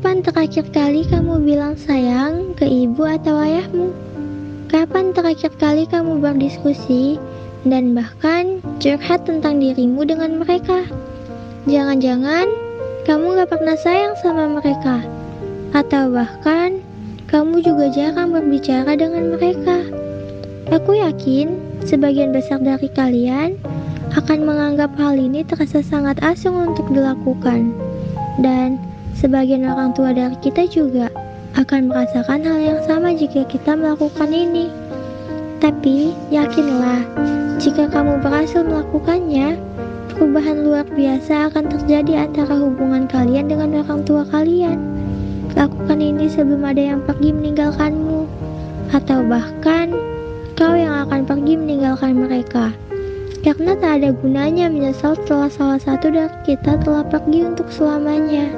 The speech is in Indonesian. Kapan terakhir kali kamu bilang sayang ke ibu atau ayahmu? Kapan terakhir kali kamu berdiskusi dan bahkan curhat tentang dirimu dengan mereka? Jangan-jangan kamu gak pernah sayang sama mereka, atau bahkan kamu juga jarang berbicara dengan mereka. Aku yakin sebagian besar dari kalian akan menganggap hal ini terasa sangat asing untuk dilakukan, dan sebagian orang tua dari kita juga akan merasakan hal yang sama jika kita melakukan ini. Tapi yakinlah, jika kamu berhasil melakukannya, perubahan luar biasa akan terjadi antara hubungan kalian dengan orang tua kalian. Lakukan ini sebelum ada yang pergi meninggalkanmu, atau bahkan kau yang akan pergi meninggalkan mereka. Karena tak ada gunanya menyesal setelah salah satu dari kita telah pergi untuk selamanya.